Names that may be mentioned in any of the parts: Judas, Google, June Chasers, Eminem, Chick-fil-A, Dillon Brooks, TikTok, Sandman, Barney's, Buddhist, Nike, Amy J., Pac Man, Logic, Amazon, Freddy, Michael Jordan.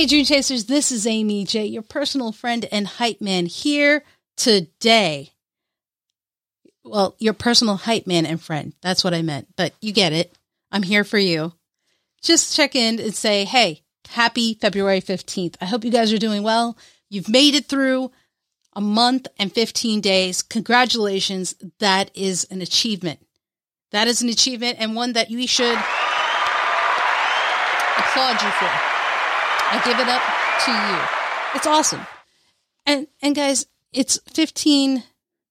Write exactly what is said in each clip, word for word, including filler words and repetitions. Hey, June Chasers, this is Amy J., your personal friend and hype man here today. Well, your personal hype man and friend. That's what I meant, but you get it. I'm here for you. Just check in and say, hey, happy February fifteenth. I hope you guys are doing well. You've made it through a month and fifteen days. Congratulations. That is an achievement. That is an achievement and one that you should applaud you for. I give it up to you. It's awesome. And and guys, it's fifteen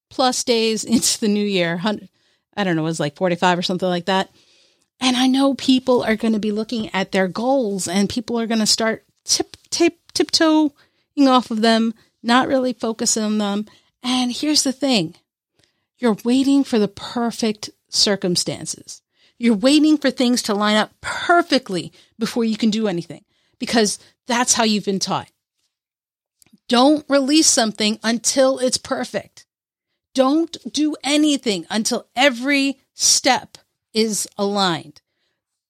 plus days into the new year. I don't know, it was like forty-five or something like that. And I know people are going to be looking at their goals and people are going to start tip, tip, tiptoeing off of them, not really focusing on them. And here's the thing. You're waiting for the perfect circumstances. You're waiting for things to line up perfectly before you can do anything, because that's how you've been taught. Don't release something until it's perfect. Don't do anything until every step is aligned.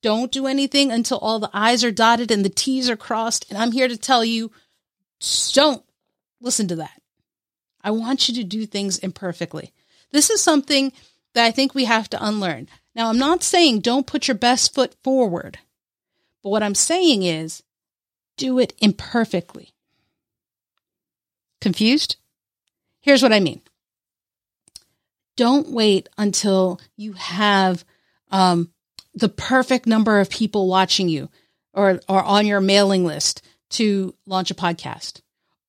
Don't do anything until all the I's are dotted and the T's are crossed. And I'm here to tell you, don't listen to that. I want you to do things imperfectly. This is something that I think we have to unlearn. Now, I'm not saying don't put your best foot forward, but what I'm saying is do it imperfectly. Confused? Here's what I mean. Don't wait until you have um, the perfect number of people watching you or, or on your mailing list to launch a podcast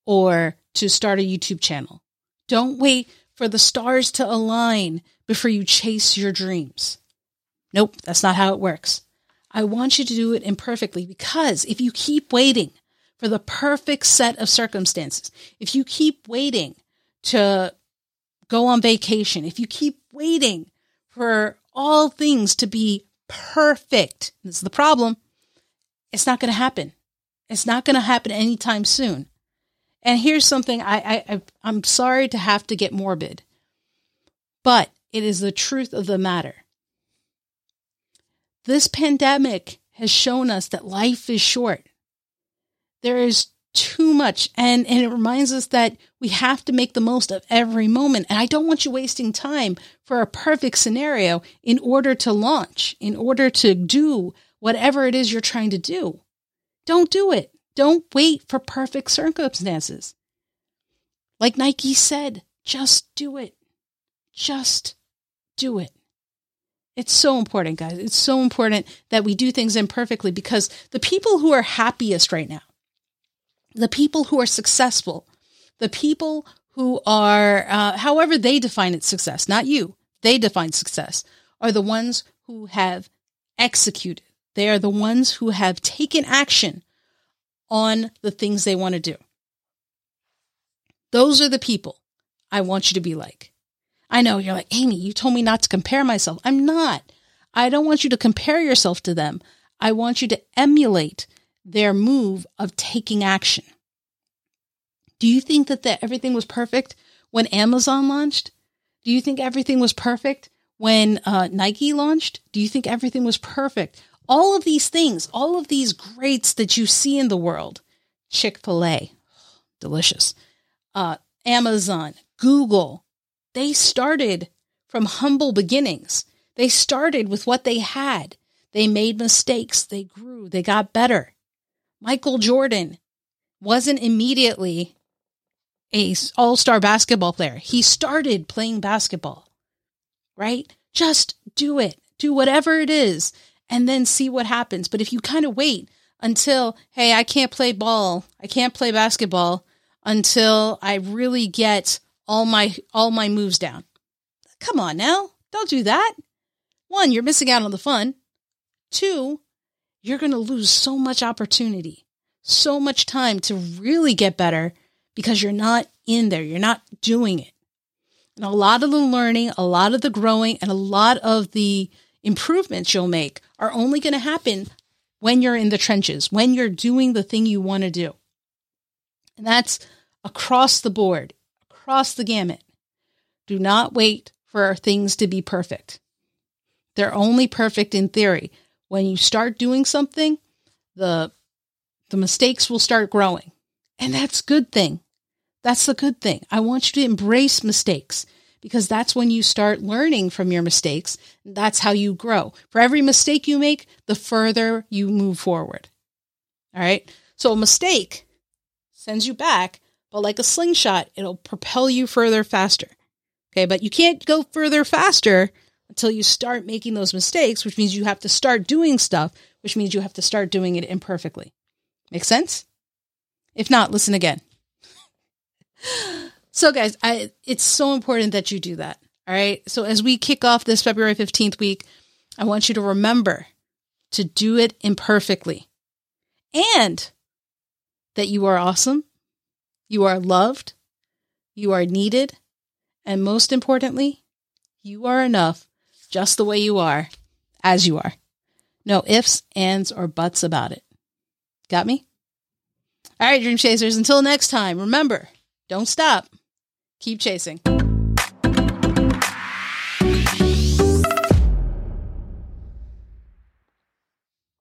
or to start a YouTube channel. Don't wait for the stars to align before you chase your dreams. Nope, that's not how it works. I want you to do it imperfectly, because if you keep waiting for the perfect set of circumstances, if you keep waiting to go on vacation, if you keep waiting for all things to be perfect, this is the problem, it's not going to happen. It's not going to happen anytime soon. And here's something, I, I, I, I'm sorry to have to get morbid, but it is the truth of the matter. This pandemic has shown us that life is short. There is too much. And, and it reminds us that we have to make the most of every moment. And I don't want you wasting time for a perfect scenario in order to launch, in order to do whatever it is you're trying to do. Don't do it. Don't wait for perfect circumstances. Like Nike said, just do it. Just do it. It's so important, guys. It's so important that we do things imperfectly, because the people who are happiest right now, the people who are successful, the people who are, uh, however they define it, success, not you, they define success, are the ones who have executed. They are the ones who have taken action on the things they want to do. Those are the people I want you to be like. I know you're like, Amy, you told me not to compare myself. I'm not. I don't want you to compare yourself to them. I want you to emulate their move of taking action. Do you think that the, everything was perfect when Amazon launched? Do you think everything was perfect when uh, Nike launched? Do you think everything was perfect? All of these things, all of these greats that you see in the world, Chick-fil-A, delicious, uh, Amazon, Google, they started from humble beginnings. They started with what they had. They made mistakes. They grew. They got better. Michael Jordan wasn't immediately an all-star basketball player. He started playing basketball, right? Just do it. Do whatever it is and then see what happens. But if you kind of wait until, hey, I can't play ball, I can't play basketball until I really get all my all my moves down. Come on now. Don't do that. One, you're missing out on the fun. Two, you're going to lose so much opportunity, so much time to really get better, because you're not in there. You're not doing it. And a lot of the learning, a lot of the growing, and a lot of the improvements you'll make are only going to happen when you're in the trenches, when you're doing the thing you want to do. And that's across the board, across the gamut. Do not wait for things to be perfect. They're only perfect in theory. When you start doing something, the The mistakes will start growing. And that's a good thing. That's the good thing. I want you to embrace mistakes because that's when you start learning from your mistakes. That's how you grow. For every mistake you make, the further you move forward. All right. So a mistake sends you back, but like a slingshot, it'll propel you further faster. Okay. But you can't go further faster until you start making those mistakes, which means you have to start doing stuff, which means you have to start doing it imperfectly. Make sense? If not, listen again. So guys, I, it's so important that you do that. All right. So as we kick off this February fifteenth week, I want you to remember to do it imperfectly and that you are awesome. You are loved. You are needed. And most importantly, you are enough just the way you are, as you are. No ifs, ands, or buts about it. Got me? All right, Dream Chasers, until next time, remember, don't stop. Keep chasing.